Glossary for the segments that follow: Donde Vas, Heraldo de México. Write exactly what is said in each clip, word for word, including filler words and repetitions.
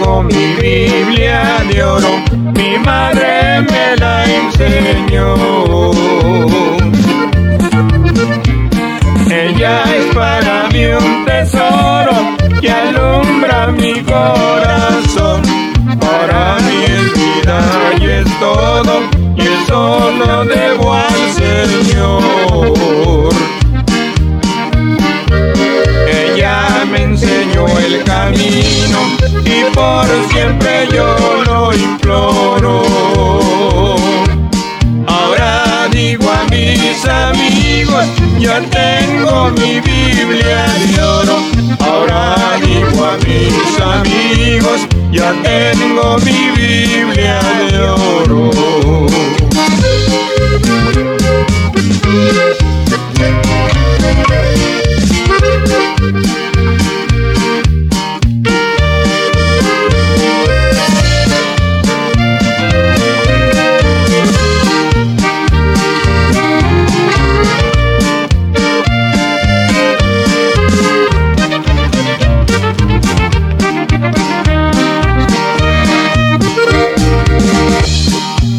tengo mi Biblia de oro, mi madre me la enseñó. Ella es para mí un tesoro que alumbra mi corazón. Para mí es vida y es todo, y el solo debo al Señor. Ella me enseñó el camino y por siempre yo lo imploro. Ahora digo a mis amigos, yo tengo mi Biblia de oro. Ahora digo a mis amigos, yo tengo mi Biblia de oro.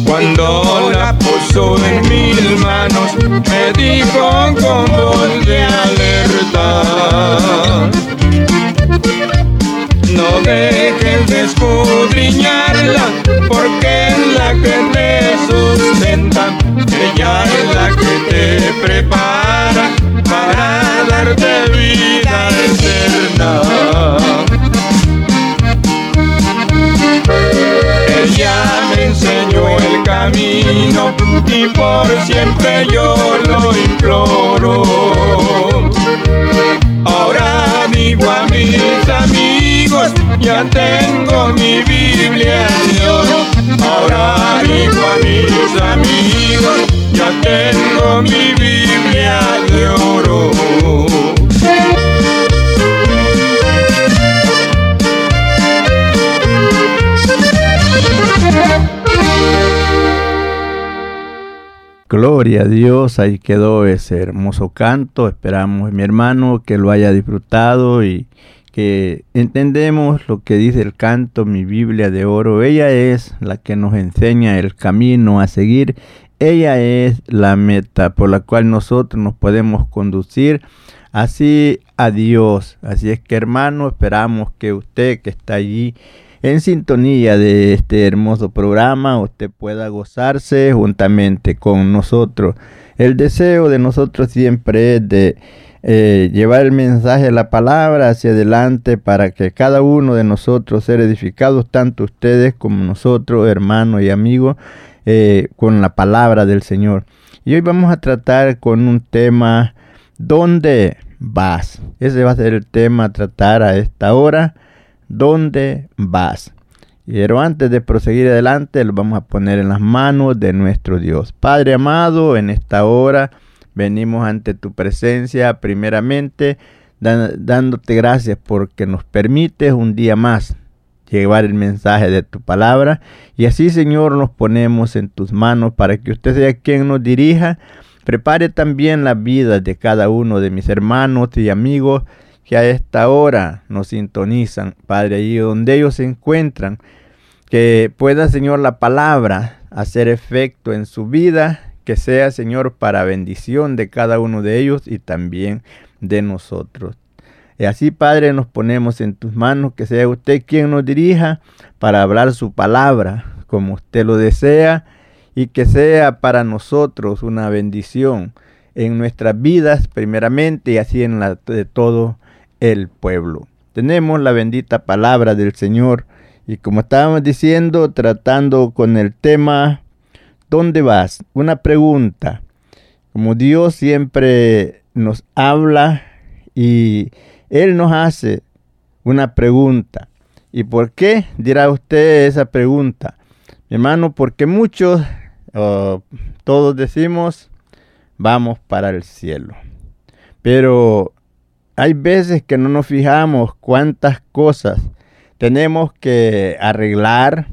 Cuando la puso en mis manos, me dijo con voz de alerta: no dejes de escudriñarla, porque es la que te sustenta. Ella es la que te prepara para darte vida eterna. Ella me enseñó el camino y por siempre yo lo imploro. Ahora digo a mis amigos, ya tengo mi Biblia de oro. Ahora digo a mis amigos, ya tengo mi Biblia de oro. Gloria a Dios, ahí quedó ese hermoso canto. Esperamos, mi hermano, que lo haya disfrutado y que entendemos lo que dice el canto, mi Biblia de oro. Ella es la que nos enseña el camino a seguir. Ella es la meta por la cual nosotros nos podemos conducir así a Dios. Así es que, hermano, esperamos que usted que está allí en sintonía de este hermoso programa, usted pueda gozarse juntamente con nosotros. El deseo de nosotros siempre es de eh, llevar el mensaje de la palabra hacia adelante para que cada uno de nosotros sea edificados, tanto ustedes como nosotros, hermanos y amigos, eh, con la palabra del Señor. Y hoy vamos a tratar con un tema, ¿dónde vas? Ese va a ser el tema a tratar a esta hora. ¿Dónde vas? Pero antes de proseguir adelante, lo vamos a poner en las manos de nuestro Dios. Padre amado, en esta hora venimos ante tu presencia primeramente, dan- dándote gracias porque nos permites un día más llevar el mensaje de tu palabra. Y así, Señor, nos ponemos en tus manos para que usted sea quien nos dirija. Prepare también la vida de cada uno de mis hermanos y amigos que a esta hora nos sintonizan, Padre, allí donde ellos se encuentran, que pueda, Señor, la palabra hacer efecto en su vida, que sea, Señor, para bendición de cada uno de ellos y también de nosotros. Y así, Padre, nos ponemos en tus manos, que sea usted quien nos dirija para hablar su palabra como usted lo desea y que sea para nosotros una bendición en nuestras vidas primeramente y así en la de todo el pueblo. Tenemos la bendita palabra del Señor y, como estábamos diciendo, tratando con el tema ¿dónde vas? Una pregunta. Como Dios siempre nos habla y Él nos hace una pregunta. ¿Y por qué? Dirá usted esa pregunta. Mi hermano, porque muchos, oh, todos decimos, vamos para el cielo. Pero hay veces que no nos fijamos cuántas cosas tenemos que arreglar,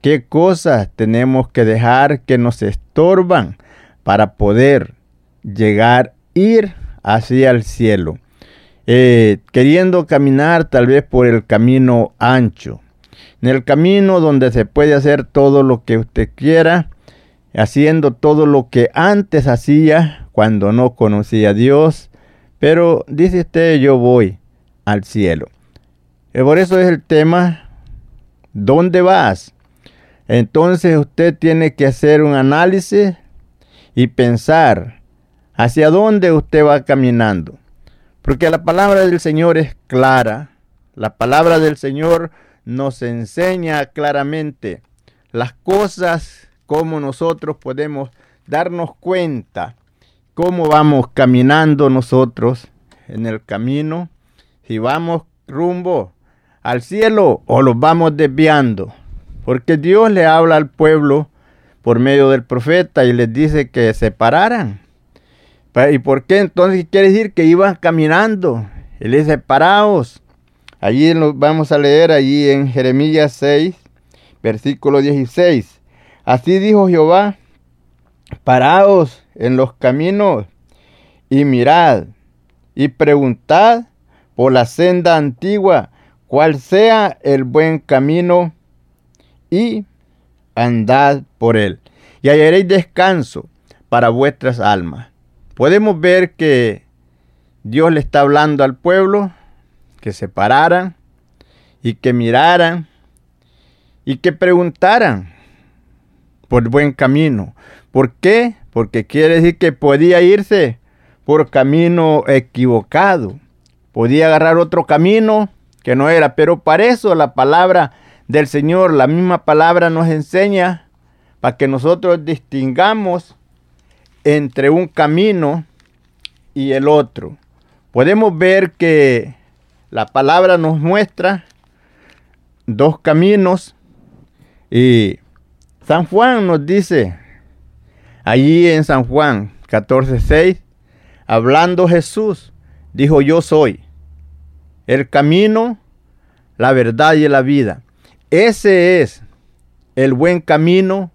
qué cosas tenemos que dejar que nos estorban para poder llegar, ir hacia el cielo, eh, queriendo caminar tal vez por el camino ancho. en el camino donde se puede hacer todo lo que usted quiera, haciendo todo lo que antes hacía cuando no conocía a Dios, pero dice usted, yo voy al cielo. Y por eso es el tema, ¿dónde vas? Entonces usted tiene que hacer un análisis y pensar hacia dónde usted va caminando, porque la palabra del Señor es clara. La palabra del Señor nos enseña claramente las cosas, cómo nosotros podemos darnos cuenta, cómo vamos caminando nosotros en el camino, si vamos rumbo al cielo o los vamos desviando. Porque Dios le habla al pueblo por medio del profeta y les dice que se pararan. ¿Y por qué? Entonces quiere decir que iban caminando. Él dice, paraos. Allí lo vamos a leer, allí en Jeremías seis, versículo dieciséis. Así dijo Jehová, paraos en los caminos y mirad y preguntad por la senda antigua, cuál sea el buen camino, y andad por él, y hallaréis descanso para vuestras almas. Podemos ver que Dios le está hablando al pueblo que se pararan y que miraran y que preguntaran por buen camino. ¿Por qué? Porque quiere decir que podía irse por camino equivocado. Podía agarrar otro camino que no era. Pero para eso la palabra del Señor, la misma palabra nos enseña para que nosotros distingamos entre un camino y el otro. Podemos ver que la palabra nos muestra dos caminos y San Juan nos dice, allí en San Juan catorce seis, hablando Jesús, dijo, yo soy el camino, la verdad y la vida. Ese es el buen camino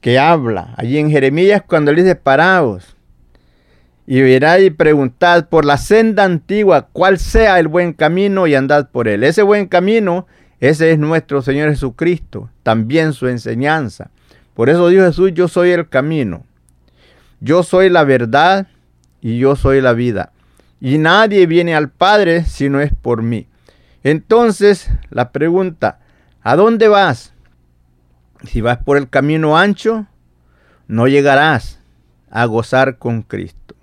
que habla. Allí en Jeremías cuando le dice, paraos y mirad y preguntad por la senda antigua, cuál sea el buen camino y andad por él. Ese buen camino, ese es nuestro Señor Jesucristo, también su enseñanza. Por eso dijo Jesús, yo soy el camino, yo soy la verdad y yo soy la vida. Y nadie viene al Padre si no es por mí. Entonces, la pregunta, ¿a dónde vas? Si vas por el camino ancho, no llegarás a gozar con Cristo.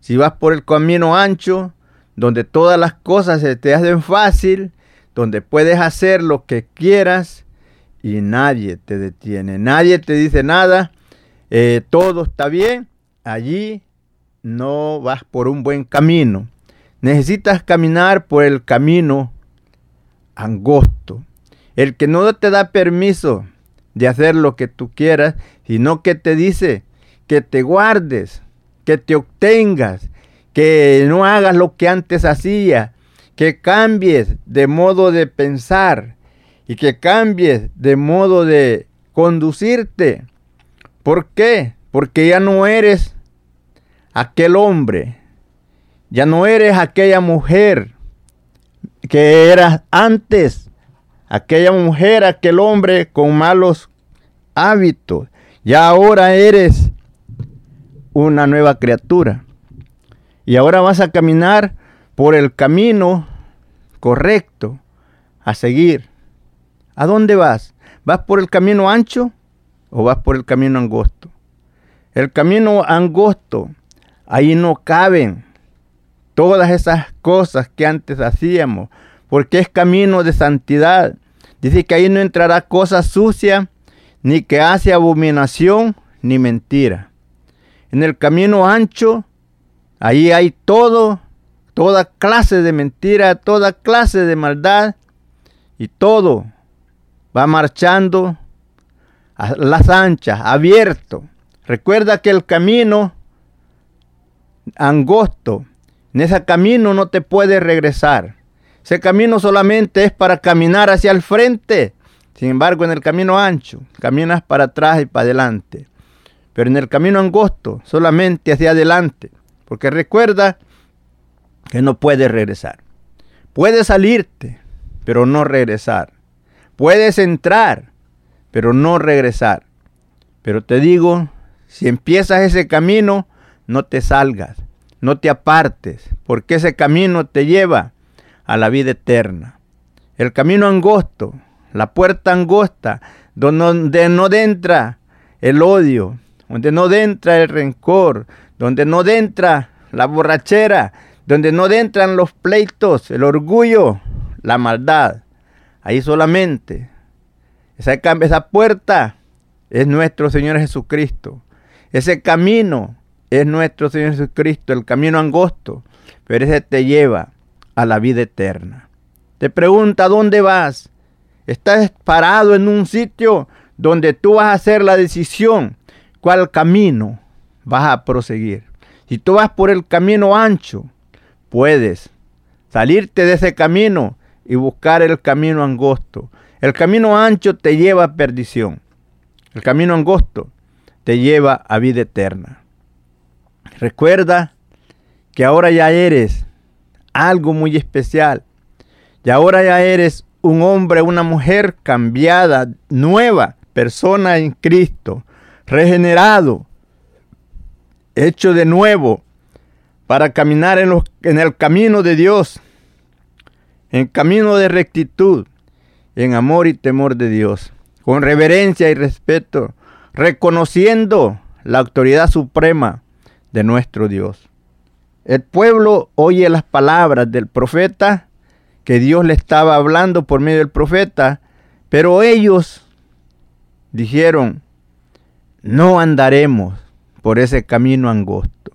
Si vas por el camino ancho, donde todas las cosas se te hacen fácil, donde puedes hacer lo que quieras y nadie te detiene, nadie te dice nada, eh, todo está bien, allí no vas por un buen camino. Necesitas caminar por el camino angosto, el que no te da permiso de hacer lo que tú quieras, sino que te dice que te guardes, que te obtengas, que no hagas lo que antes hacías, que cambies de modo de pensar y que cambies de modo de conducirte. ¿Por qué? Porque ya no eres aquel hombre, ya no eres aquella mujer que eras antes. Aquella mujer, aquel hombre con malos hábitos. Ya ahora eres una nueva criatura. Y ahora vas a caminar por el camino correcto a seguir. ¿A dónde vas? ¿Vas por el camino ancho o vas por el camino angosto? El camino angosto, ahí no caben todas esas cosas que antes hacíamos, porque es camino de santidad. Dice que ahí no entrará cosa sucia, ni que hace abominación, ni mentira. En el camino ancho, ahí hay todo, toda clase de mentira, toda clase de maldad, y todo va marchando a las anchas, abierto. Recuerda que el camino angosto, en ese camino no te puedes regresar. Ese camino solamente es para caminar hacia el frente. Sin embargo, en el camino ancho, caminas para atrás y para adelante. Pero en el camino angosto, solamente hacia adelante. Porque recuerda que no puedes regresar. Puedes salirte, pero no regresar. Puedes entrar, pero no regresar. Pero te digo, si empiezas ese camino, no te salgas, no te apartes, porque ese camino te lleva a la vida eterna. El camino angosto, la puerta angosta, donde no entra el odio, donde no entra el rencor, donde no entra la borrachera, donde no entran los pleitos, el orgullo, la maldad. Ahí solamente, esa, esa puerta es nuestro Señor Jesucristo. Ese camino es nuestro Señor Jesucristo, el camino angosto, pero ese te lleva a la vida eterna. Te pregunta, ¿dónde vas? Estás parado en un sitio donde tú vas a hacer la decisión, ¿cuál camino vas a proseguir? Si tú vas por el camino ancho, puedes salirte de ese camino y buscar el camino angosto. El camino ancho te lleva a perdición. El camino angosto te lleva a vida eterna. Recuerda que ahora ya eres algo muy especial. Y ahora ya eres un hombre, una mujer cambiada, nueva persona en Cristo, regenerado, hecho de nuevo para caminar en, los, en el camino de Dios, en camino de rectitud, en amor y temor de Dios, con reverencia y respeto, reconociendo la autoridad suprema de nuestro Dios. El pueblo oye las palabras del profeta, que Dios le estaba hablando por medio del profeta, pero ellos dijeron, no andaremos por ese camino angosto.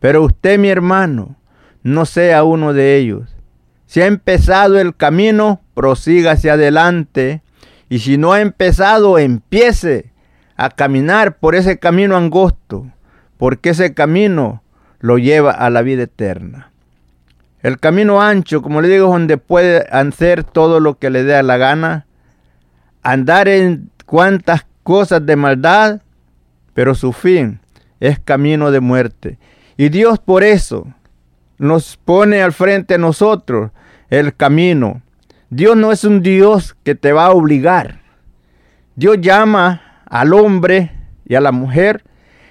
Pero usted, mi hermano, no sea uno de ellos. Si ha empezado el camino, prosiga hacia adelante. Y si no ha empezado, empiece a caminar por ese camino angosto, porque ese camino lo lleva a la vida eterna. El camino ancho, como le digo, es donde puede hacer todo lo que le dé la gana, andar en cuantas cosas de maldad, pero su fin es camino de muerte. Y Dios por eso nos pone al frente de nosotros el camino. Dios no es un Dios que te va a obligar. Dios llama al hombre y a la mujer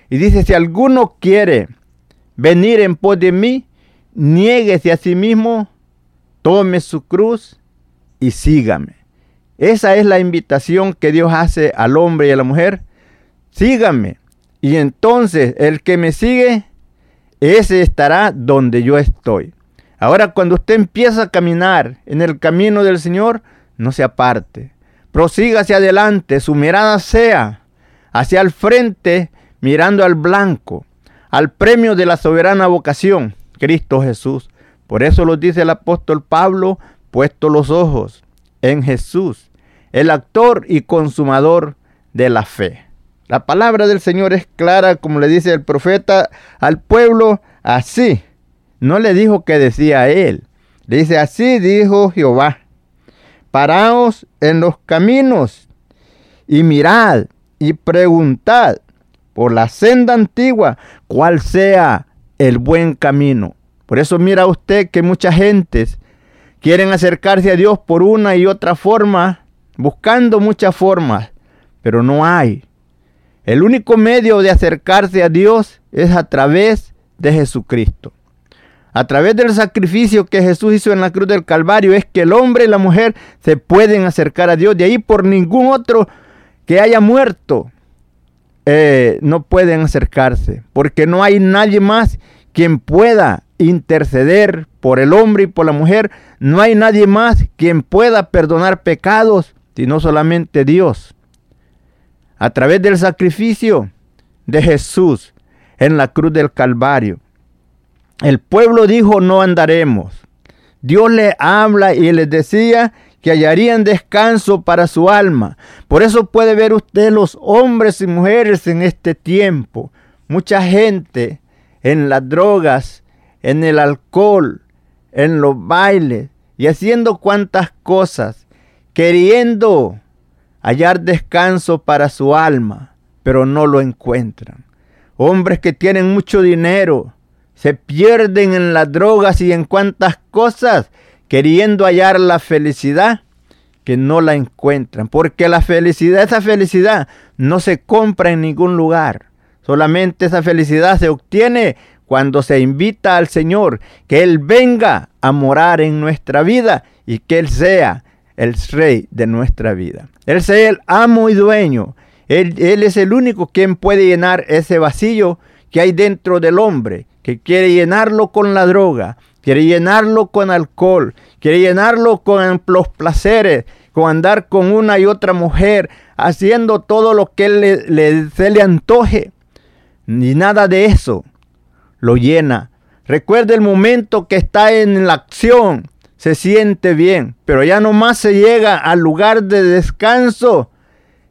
y dice, si alguno quiere venir en pos de mí, niéguese a sí mismo, tome su cruz y sígame. Esa es la invitación que Dios hace al hombre y a la mujer. Sígame, y entonces el que me sigue, ese estará donde yo estoy. Ahora, cuando usted empieza a caminar en el camino del Señor, no se aparte. Prosiga hacia adelante, su mirada sea hacia el frente, mirando al blanco, al premio de la soberana vocación, Cristo Jesús. Por eso lo dice el apóstol Pablo, puesto los ojos en Jesús, el autor y consumador de la fe. La palabra del Señor es clara, como le dice el profeta al pueblo, así. No le dijo que decía él. Le dice, así dijo Jehová, paraos en los caminos y mirad y preguntad por la senda antigua cuál sea el buen camino. Por eso mira usted que muchas gentes quieren acercarse a Dios por una y otra forma, buscando muchas formas, pero no hay. El único medio de acercarse a Dios es a través de Jesucristo. A través del sacrificio que Jesús hizo en la cruz del Calvario es que el hombre y la mujer se pueden acercar a Dios. De ahí por ningún otro que haya muerto eh, no pueden acercarse. Porque no hay nadie más quien pueda interceder por el hombre y por la mujer. No hay nadie más quien pueda perdonar pecados, sino solamente Dios. A través del sacrificio de Jesús en la cruz del Calvario, el pueblo dijo, no andaremos. Dios les habla y les decía que hallarían descanso para su alma. Por eso puede ver usted los hombres y mujeres en este tiempo. Mucha gente en las drogas, en el alcohol, en los bailes y haciendo cuantas cosas, queriendo hallar descanso para su alma, pero no lo encuentran. Hombres que tienen mucho dinero se pierden en las drogas y en cuantas cosas, queriendo hallar la felicidad que no la encuentran, porque la felicidad, esa felicidad no se compra en ningún lugar. Solamente esa felicidad se obtiene cuando se invita al Señor, que Él venga a morar en nuestra vida y que Él sea el Rey de nuestra vida. Él sea el amo y dueño. Él, él es el único quien puede llenar ese vacío que hay dentro del hombre, que quiere llenarlo con la droga, quiere llenarlo con alcohol, quiere llenarlo con los placeres, con andar con una y otra mujer, haciendo todo lo que le, le, se le antoje. Ni nada de eso lo llena. Recuerde el momento que está en la acción, se siente bien, pero ya nomás se llega al lugar de descanso,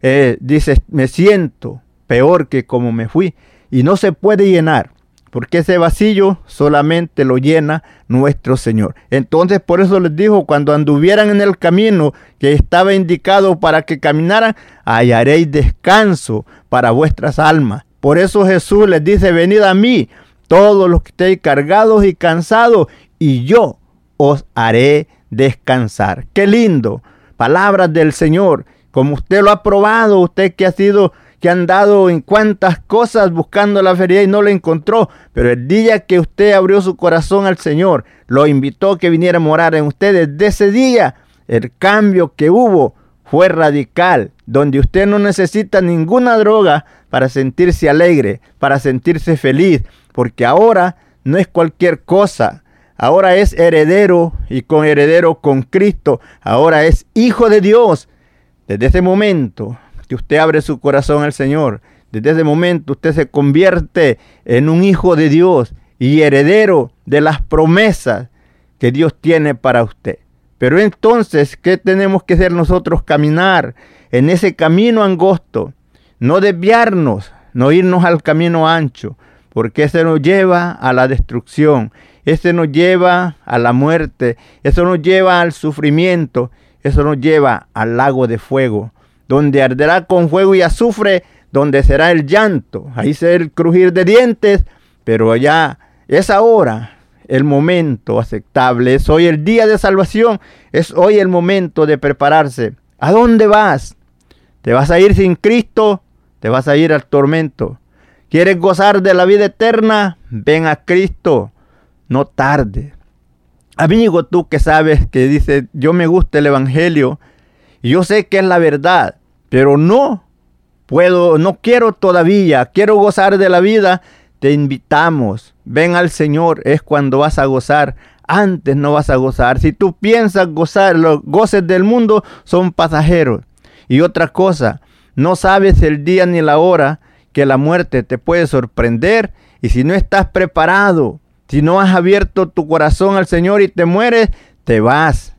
eh, dice, me siento peor que como me fui. Y no se puede llenar, porque ese vacío solamente lo llena nuestro Señor. Entonces, por eso les dijo, cuando anduvieran en el camino que estaba indicado para que caminaran, hallaréis descanso para vuestras almas. Por eso Jesús les dice, venid a mí, todos los que estéis cargados y cansados, y yo os haré descansar. ¡Qué lindo! Palabras del Señor, como usted lo ha probado, usted que ha sido... que han dado en cuantas cosas buscando la felicidad y no la encontró. Pero el día que usted abrió su corazón al Señor, lo invitó que viniera a morar en usted, desde ese día el cambio que hubo fue radical, donde usted no necesita ninguna droga para sentirse alegre, para sentirse feliz, porque ahora no es cualquier cosa. Ahora es heredero y con heredero con Cristo. Ahora es hijo de Dios. Desde ese momento que usted abre su corazón al Señor, desde ese momento usted se convierte en un hijo de Dios y heredero de las promesas que Dios tiene para usted. Pero entonces, ¿qué tenemos que hacer nosotros? Caminar en ese camino angosto, no desviarnos, no irnos al camino ancho, porque ese nos lleva a la destrucción, ese nos lleva a la muerte, eso nos lleva al sufrimiento, eso nos lleva al lago de fuego, donde arderá con fuego y azufre, donde será el llanto, ahí será el crujir de dientes, pero ya es ahora el momento aceptable, es hoy el día de salvación, es hoy el momento de prepararse. ¿A dónde vas? ¿Te vas a ir sin Cristo? ¿Te vas a ir al tormento? ¿Quieres gozar de la vida eterna? Ven a Cristo, no tarde. Amigo, tú que sabes que dices, yo me gusta el evangelio, yo sé que es la verdad, pero no puedo, no quiero todavía, quiero gozar de la vida. Te invitamos, ven al Señor, es cuando vas a gozar, antes no vas a gozar. Si tú piensas gozar, los goces del mundo son pasajeros. Y otra cosa, no sabes el día ni la hora que la muerte te puede sorprender, y si no estás preparado, si no has abierto tu corazón al Señor y te mueres, te vas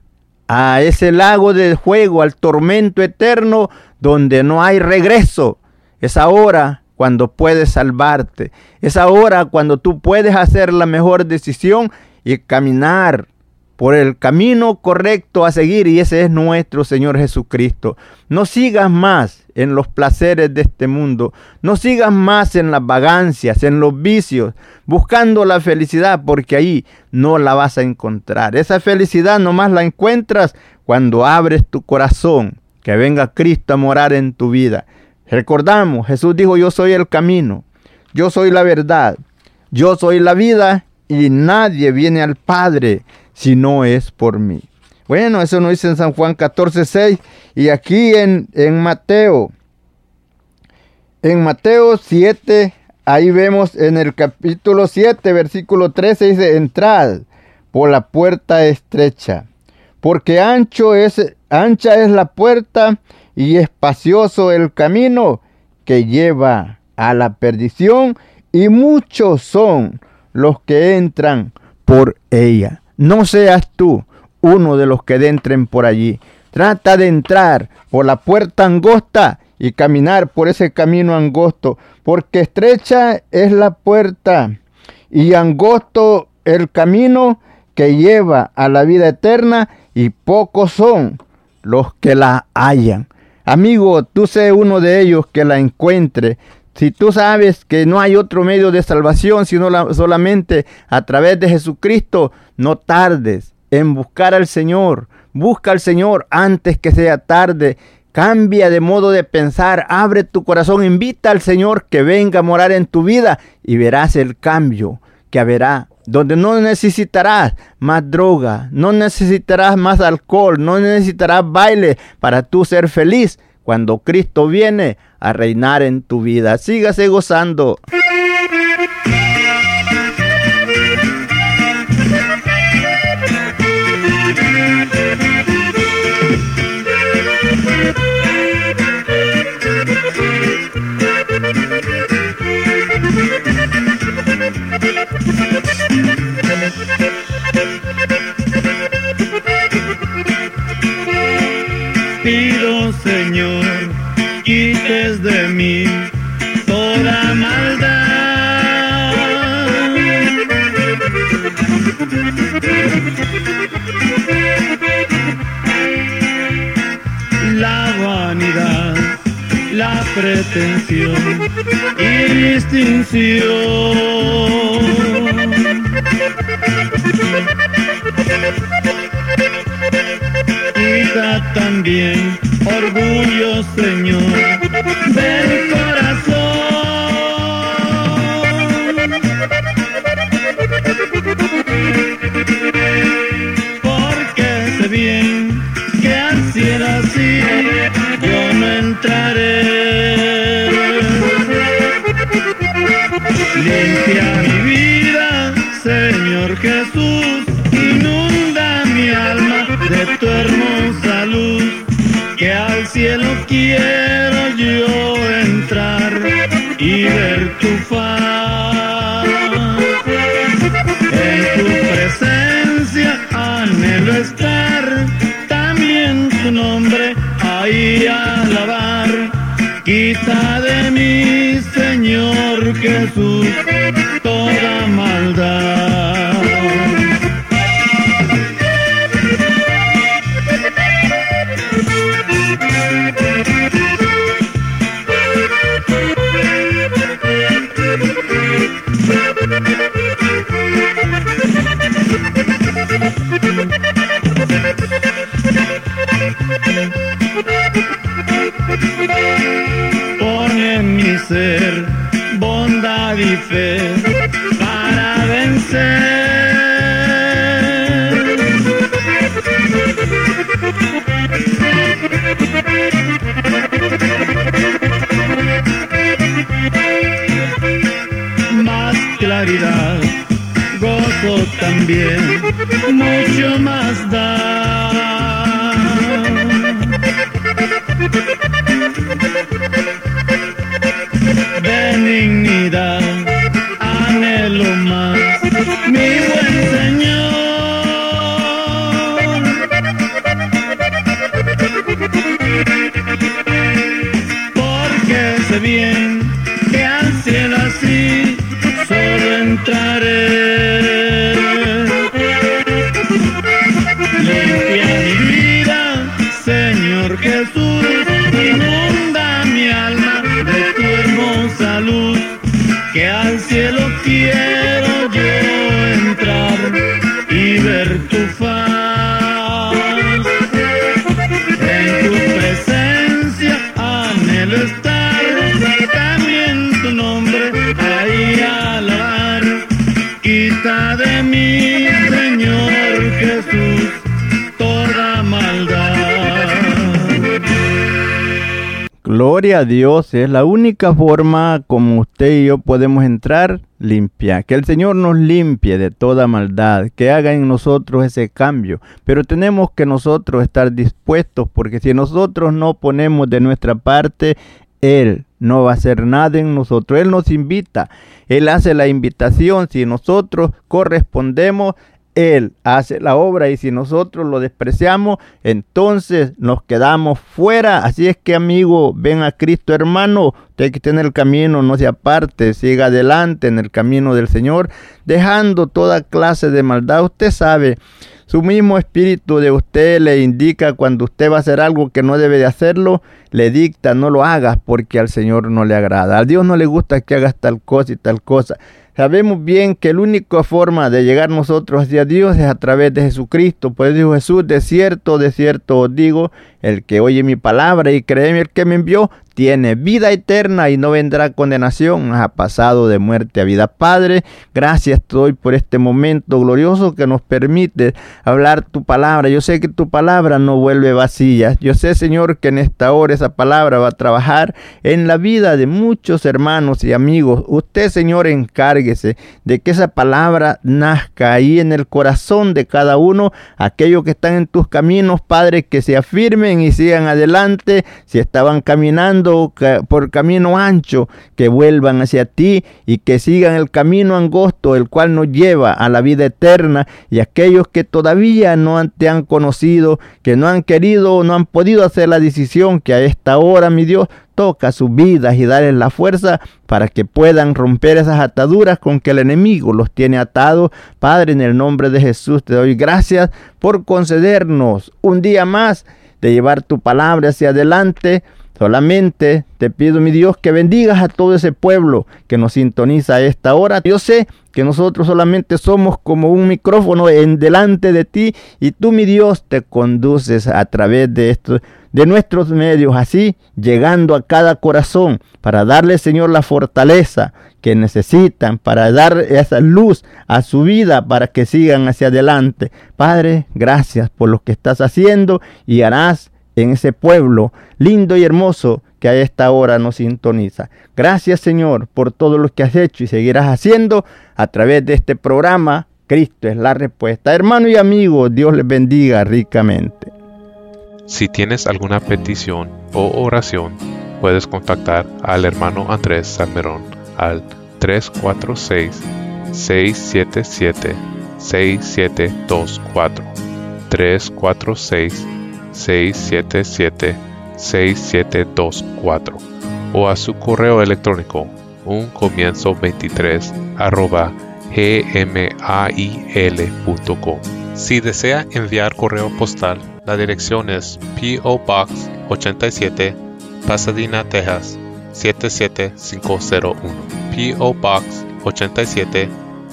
a ese lago de fuego, al tormento eterno donde no hay regreso. Es ahora cuando puedes salvarte. Es ahora cuando tú puedes hacer la mejor decisión y caminar por el camino correcto a seguir. Y ese es nuestro Señor Jesucristo. No sigas más en los placeres de este mundo. No sigas más en las vagancias, en los vicios, buscando la felicidad, porque ahí no la vas a encontrar. Esa felicidad nomás la encuentras cuando abres tu corazón, que venga Cristo a morar en tu vida. Recordamos, Jesús dijo, yo soy el camino, yo soy la verdad, yo soy la vida, y nadie viene al Padre si no es por mí. Bueno, eso nos dice en San Juan catorce seis, y aquí en, en Mateo, en Mateo siete, ahí vemos en el capítulo siete, versículo trece, dice, entrad por la puerta estrecha, porque ancho es, ancha es la puerta y espacioso el camino que lleva a la perdición, y muchos son los que entran por ella. No seas tú uno de los que entren por allí. Trata de entrar por la puerta angosta y caminar por ese camino angosto, porque estrecha es la puerta y angosto el camino que lleva a la vida eterna, y pocos son los que la hallan. Amigo, tú sé uno de ellos que la encuentre. Si tú sabes que no hay otro medio de salvación sino la, solamente a través de Jesucristo, no tardes en buscar al Señor, Busca al Señor antes que sea tarde. Cambia de modo de pensar, abre tu corazón, invita al Señor que venga a morar en tu vida y verás el cambio que habrá, donde no necesitarás más droga, no necesitarás más alcohol, no necesitarás baile para tú ser feliz cuando Cristo viene a reinar en tu vida. Sígase gozando. Pido, Señor, quites de mí toda maldad. La vanidad, la pretensión y distinción. Quita también orgullo, Señor, del corazón. Porque sé bien que al cielo así yo no entraré. Limpia mi vida, Señor Jesús, inunda mi alma de tu hermosa luz, que al cielo quiero yo entrar y ver tu faz. En tu presencia anhelo estar, también tu nombre ahí alabar. Quita de mí, Señor Jesús, toda maldad. Pon en mi ser bondad y fe para vencer. Más claridad, gozo también, mucho más da. Benignidad, anhelo más, mi buen Señor. Porque sé bien que al cielo así solo entraré. Limpia mi vida, Señor Jesús, inunda mi alma de tu hermosa luz, que al cielo quiero yo entrar y ver tu faz. En tu presencia anhelo estar, también tu nombre ahí alabar. Quita de mí, Señor Jesús, toda maldad. Gloria a Dios, es la única forma como usted y yo podemos entrar limpia. Que el Señor nos limpie de toda maldad, que haga en nosotros ese cambio. Pero tenemos que nosotros estar dispuestos, porque si nosotros no ponemos de nuestra parte, Él no va a hacer nada en nosotros. Él nos invita, Él hace la invitación. Si nosotros correspondemos, Él hace la obra, y si nosotros lo despreciamos, entonces nos quedamos fuera. Así es que, amigo, ven a Cristo, hermano. Usted que está en el camino, no se aparte, siga adelante en el camino del Señor, dejando toda clase de maldad. Usted sabe, su mismo espíritu de usted le indica cuando usted va a hacer algo que no debe de hacerlo, le dicta, no lo hagas porque al Señor no le agrada. A Dios no le gusta que hagas tal cosa y tal cosa. Sabemos bien que la única forma de llegar nosotros hacia Dios es a través de Jesucristo. Por eso dijo Jesús: de cierto, de cierto os digo, el que oye mi palabra y cree en el que me envió, tiene vida eterna y no vendrá condenación, mas ha pasado de muerte a vida. Padre, gracias te doy por este momento glorioso que nos permite hablar tu palabra. Yo sé que tu palabra no vuelve vacía. Yo sé, Señor, que en esta hora esa palabra va a trabajar en la vida de muchos hermanos y amigos. Usted, Señor, encárguese de que esa palabra nazca ahí en el corazón de cada uno. Aquellos que están en tus caminos, Padre, que se afirmen y sigan adelante. Si estaban caminando por camino ancho, que vuelvan hacia ti y que sigan el camino angosto, el cual nos lleva a la vida eterna. Y aquellos que todavía no han, te han conocido, que no han querido o no han podido hacer la decisión, que a esta hora, mi Dios, toca sus vidas y darles la fuerza para que puedan romper esas ataduras con que el enemigo los tiene atados. Padre, en el nombre de Jesús te doy gracias por concedernos un día más de llevar tu palabra hacia adelante. Solamente te pido, mi Dios, que bendigas a todo ese pueblo que nos sintoniza a esta hora. Yo sé que nosotros solamente somos como un micrófono en delante de ti, y tú, mi Dios, te conduces a través de estos, de nuestros medios, así llegando a cada corazón para darle, Señor, la fortaleza que necesitan, para dar esa luz a su vida para que sigan hacia adelante. Padre, gracias por lo que estás haciendo y harás en ese pueblo lindo y hermoso que a esta hora nos sintoniza. Gracias, Señor, por todo lo que has hecho y seguirás haciendo a través de este programa. Cristo es la respuesta. Hermano y amigo, Dios les bendiga ricamente. Si tienes alguna petición o oración, puedes contactar al hermano Andrés Salmeron al tres cuatro seis, seis siete siete, seis siete dos cuatro, tres cuatro seis, seis siete siete, seis siete dos cuatro, o a su correo electrónico uncomienzo veintitrés arroba gmail punto com. Si desea enviar correo postal, la dirección es P O Box ochenta y siete, Pasadena, Texas siete siete cinco cero uno. P O Box ochenta y siete,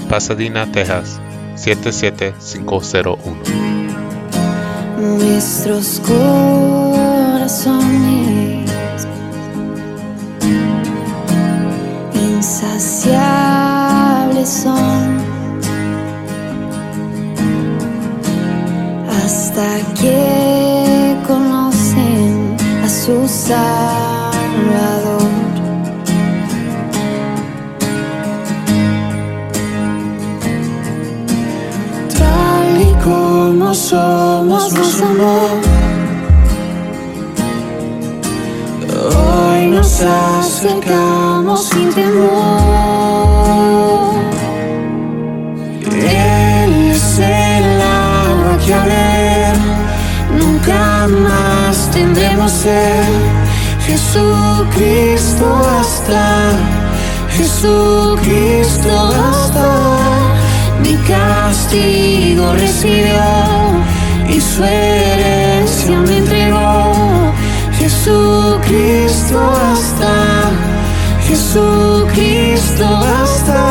Pasadena, Texas siete siete cinco cero uno. Nuestros corazones insaciables son hasta que conocen a su Salvador. Tal y como somos, nos amó. Hoy nos acercamos sin temor. Él es el agua que haré, nunca más tendremos sed. Jesucristo basta, Jesucristo basta. Mi castigo recibió y su herencia me entregó. Jesucristo basta, Jesucristo basta.